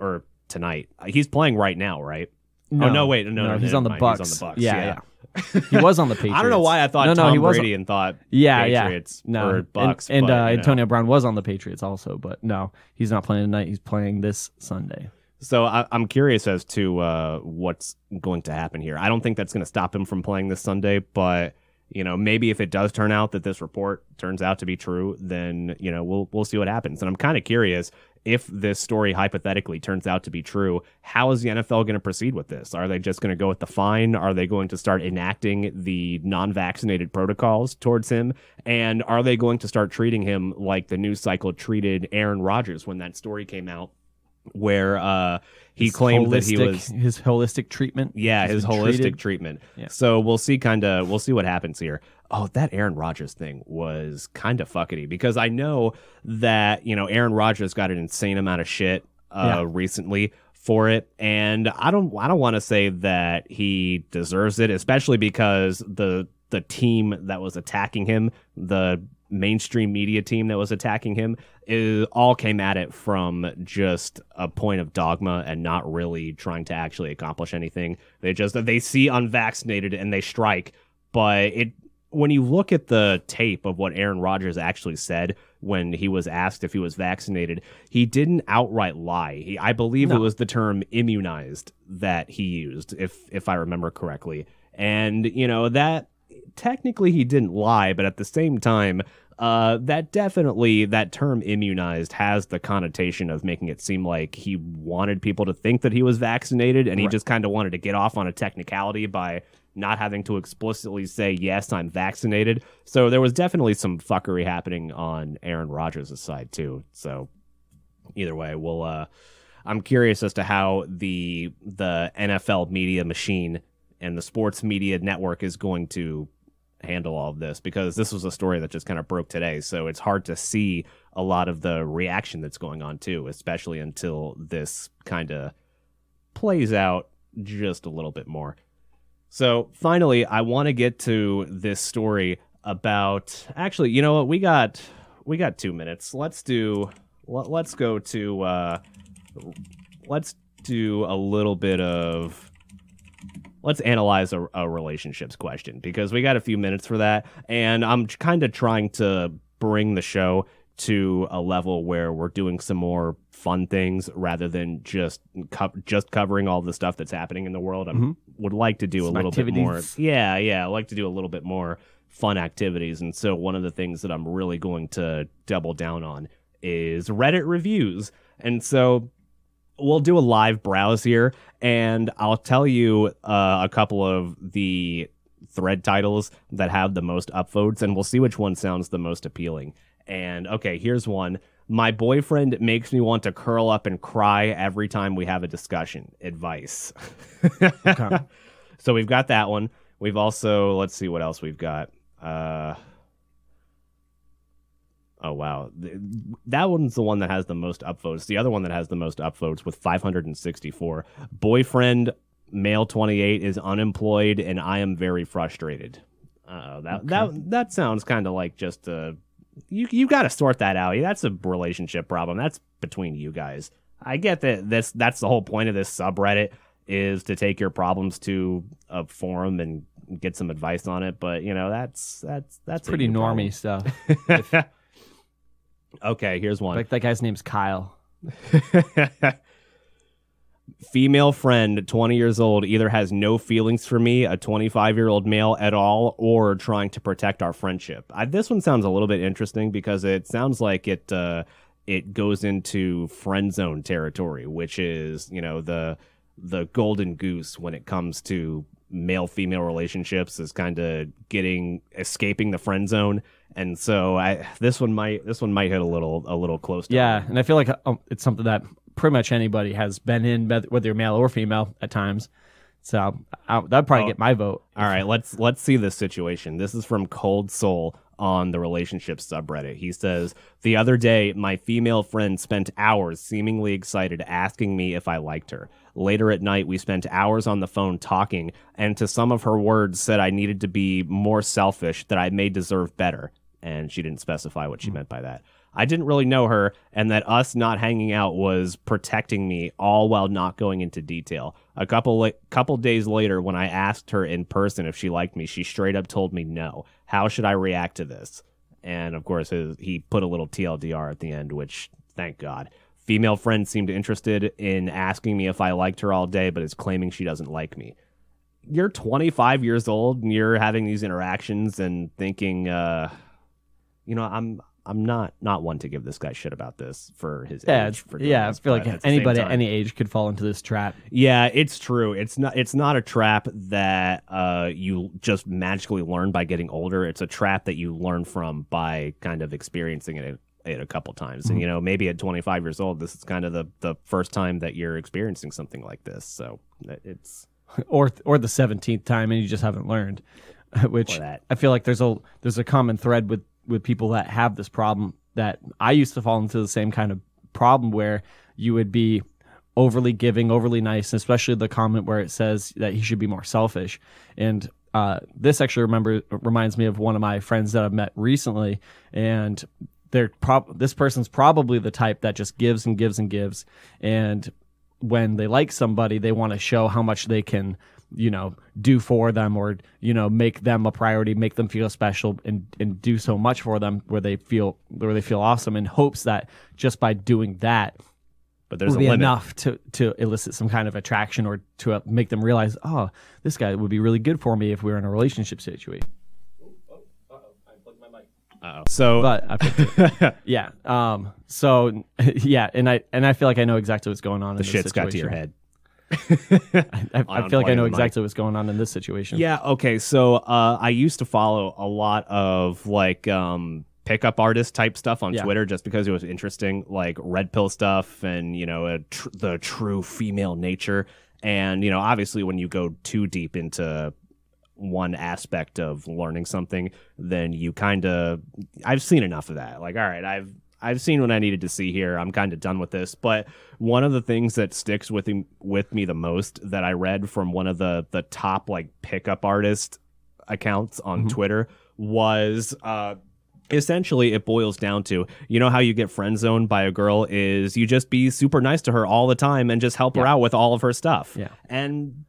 or tonight. He's playing right now, right? No. Oh, no, wait. No, he's on the Bucs. Yeah. He was on the Patriots. I don't know why I thought Tom Brady and thought Patriots or Bucs. And Antonio Brown was on the Patriots also, but no, he's not playing tonight. He's playing this Sunday. So I'm curious as to what's going to happen here. I don't think that's going to stop him from playing this Sunday, but you know, maybe if it does turn out that this report turns out to be true, then you know we'll see what happens. And I'm kind of curious if this story hypothetically turns out to be true, how is the NFL going to proceed with this? Are they just going to go with the fine? Are they going to start enacting the non-vaccinated protocols towards him? And are they going to start treating him like the news cycle treated Aaron Rodgers when that story came out, where he claimed that he was his holistic treatment? Yeah, his holistic treatment. Yeah. So we'll see what happens here. Oh, that Aaron Rodgers thing was kind of fuckety, because I know that, you know, Aaron Rodgers got an insane amount of shit recently for it. And I don't want to say that he deserves it, especially because the team that was attacking him, the mainstream media team that was attacking him, it all came at it from just a point of dogma and not really trying to actually accomplish anything. They see unvaccinated and they strike. But when you look at the tape of what Aaron Rodgers actually said when he was asked if he was vaccinated, he didn't outright lie. I believe it was the term immunized that he used, if I remember correctly. And, you know, that technically he didn't lie, but at the same time, that term immunized has the connotation of making it seem like he wanted people to think that he was vaccinated, and he just kind of wanted to get off on a technicality by not having to explicitly say, yes, I'm vaccinated. So there was definitely some fuckery happening on Aaron Rodgers' side, too. So either way, I'm curious as to how the NFL media machine and the sports media network is going to handle all of this, because this was a story that just kind of broke today. So it's hard to see a lot of the reaction that's going on, too, especially until this kind of plays out just a little bit more. So finally, I want to get to this story about, actually, you know what? We got 2 minutes. Let's analyze a relationships question, because we got a few minutes for that. And I'm kind of trying to bring the show to a level where we're doing some more fun things rather than just covering all the stuff that's happening in the world. I would like to do some a little activities. Bit more. Yeah. I like to do a little bit more fun activities. And so one of the things that I'm really going to double down on is Reddit reviews. And so we'll do a live browse here, and I'll tell you a couple of the thread titles that have the most upvotes, and we'll see which one sounds the most appealing. And okay, here's one. My boyfriend makes me want to curl up and cry every time we have a discussion. Advice. Okay. So we've got that one. We've also, let's see what else we've got. Oh, wow. That one's the one that has the most upvotes. The other one that has the most upvotes with 564. Boyfriend, male 28, is unemployed and I am very frustrated. That sounds kind of like just a... You got to sort that out. That's a relationship problem. That's between you guys. I get that that's the whole point of this subreddit, is to take your problems to a forum and get some advice on it. But, you know, that's pretty normy stuff. Okay, here's one. Like, that guy's name's Kyle. Female friend, 20 years old, either has no feelings for me, a 25-year-old male at all, or trying to protect our friendship. This one sounds a little bit interesting because it sounds like it goes into friend zone territory, which is, you know, the golden goose when it comes to male-female relationships, is kind of escaping the friend zone. And so this one might hit a little close to it. And I feel like it's something that pretty much anybody has been in, whether you're male or female at times. So that'd probably get my vote. All right, let's see this situation. This is from Cold Soul on the relationship subreddit. He says, the other day, my female friend spent hours seemingly excited asking me if I liked her. Later at night, we spent hours on the phone talking, and to some of her words said I needed to be more selfish, that I may deserve better. And she didn't specify what she meant by that. I didn't really know her, and that us not hanging out was protecting me, all while not going into detail. A couple days later, when I asked her in person if she liked me, she straight up told me no. How should I react to this? And, of course, he put a little TLDR at the end, which, thank God. Female friend seemed interested in asking me if I liked her all day, but is claiming she doesn't like me. You're 25 years old and you're having these interactions and thinking, I'm not one to give this guy shit about this for his age. I feel like anybody at any age could fall into this trap. Yeah, it's true. It's not a trap that you just magically learn by getting older. It's a trap that you learn from by kind of experiencing it a couple times. Mm-hmm. And, maybe at 25 years old, this is kind of the first time that you're experiencing something like this. So it's... or the 17th time and you just haven't learned, which I feel like there's a common thread with people that have this problem, that I used to fall into the same kind of problem where you would be overly giving, overly nice, and especially the comment where it says that he should be more selfish. And this actually reminds me of one of my friends that I've met recently, and this person's probably the type that just gives and gives and gives, and when they like somebody, they want to show how much they can, do for them, or, make them a priority, make them feel special, and do so much for them where they feel awesome, in hopes that just by doing that, but there's will be a limit. Enough to elicit some kind of attraction, or to make them realize, oh, this guy would be really good for me if we were in a relationship situation. So I feel like I know exactly what's going on in this situation. The shit's got to your head. I feel like I know exactly what's going on in this situation. Yeah, okay. So I used to follow a lot of pickup artist type stuff on Twitter, just because it was interesting, like red pill stuff and the true female nature. And obviously when you go too deep into one aspect of learning something, then you kind of, I've seen enough of that. Like, all right, I've seen what I needed to see here. I'm kind of done with this. But one of the things that sticks with me the most that I read from one of the top pickup artist accounts on mm-hmm. Twitter was essentially it boils down to, how you get friend zoned by a girl is you just be super nice to her all the time and just help her out with all of her stuff. Yeah. And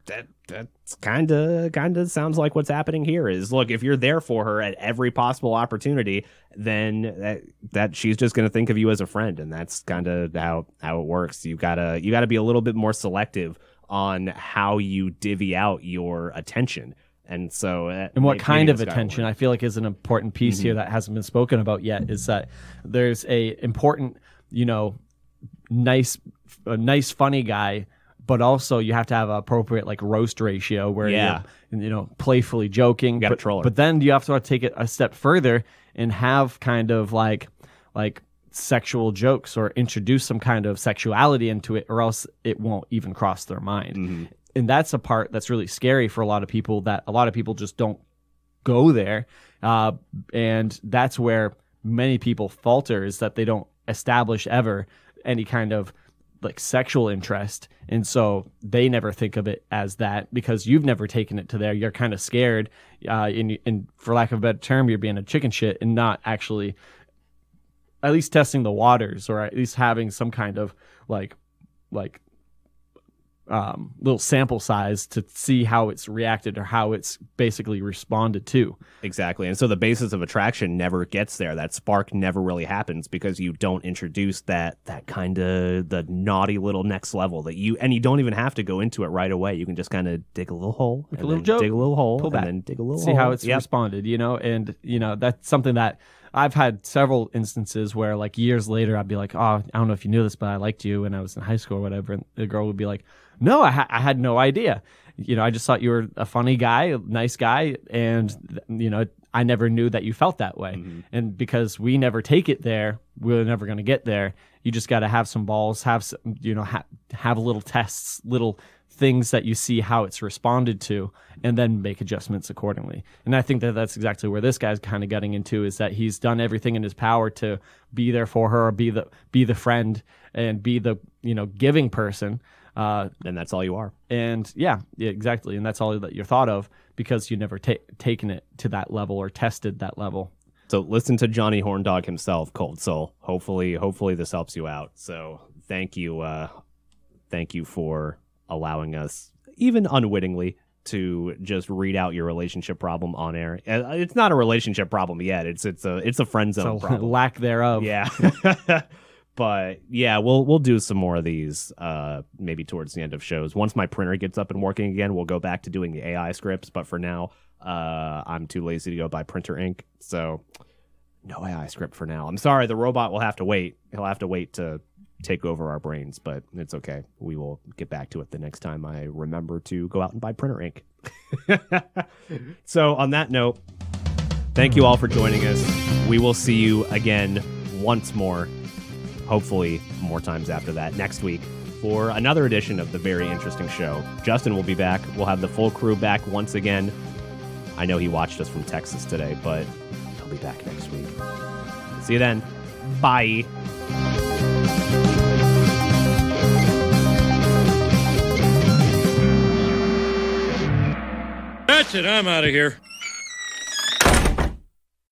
that's kind of sounds like what's happening here is, look, if you're there for her at every possible opportunity, then that she's just going to think of you as a friend. And that's kind of how it works. You gotta be a little bit more selective on how you divvy out your attention. And so and what kind of attention I feel like is an important piece mm-hmm. here that hasn't been spoken about yet, is that there's a important, nice, funny guy. But also, you have to have an appropriate roast ratio where you're playfully joking. Got to troll her. But then you have to take it a step further and have kind of like sexual jokes, or introduce some kind of sexuality into it, or else it won't even cross their mind. Mm-hmm. And that's a part that's really scary for a lot of people. That a lot of people just don't go there, and that's where many people falter, is that they don't establish ever any kind of sexual interest, and so they never think of it as that, because you've never taken it to there. You're kind of scared, and for lack of a better term, you're being a chicken shit and not actually at least testing the waters, or at least having some kind of little sample size to see how it's reacted, or how it's basically responded to. Exactly. And so the basis of attraction never gets there. That spark never really happens, because you don't introduce that kind of the naughty little next level that you don't even have to go into it right away. You can just kind of dig a little hole, make a little joke, dig a little hole, pull back, and then dig a little hole. See how it's responded, and that's something that I've had several instances where years later I'd be like, oh, I don't know if you knew this, but I liked you when I was in high school or whatever. And the girl would be like, no, I had no idea. I just thought you were a funny guy, a nice guy, and I never knew that you felt that way. Mm-hmm. And because we never take it there, we're never going to get there. You just got to have some balls, have some, have little tests, little things that you see how it's responded to, and then make adjustments accordingly. And I think that that's exactly where this guy's kind of getting into, is that he's done everything in his power to be there for her, or be the friend, and be the giving person. And that's all you are. And yeah, exactly. And that's all that you're thought of, because you never taken it to that level or tested that level. So listen to Johnny Horndog himself, Cold Soul. Hopefully this helps you out. So thank you for allowing us, even unwittingly, to just read out your relationship problem on air. It's not a relationship problem yet. It's a friend zone problem. Lack thereof. Yeah. But yeah, we'll do some more of these maybe towards the end of shows. Once my printer gets up and working again, we'll go back to doing the AI scripts. But for now, I'm too lazy to go buy printer ink. So no AI script for now. I'm sorry. The robot will have to wait. He'll have to wait to take over our brains, but it's okay. We will get back to it the next time I remember to go out and buy printer ink. So on that note, thank you all for joining us. We will see you again once more. Hopefully more times after that next week for another edition of The Very Interesting Show. Justin will be back. We'll have the full crew back once again. I know he watched us from Texas today, but he'll be back next week. See you then. Bye. That's it. I'm out of here.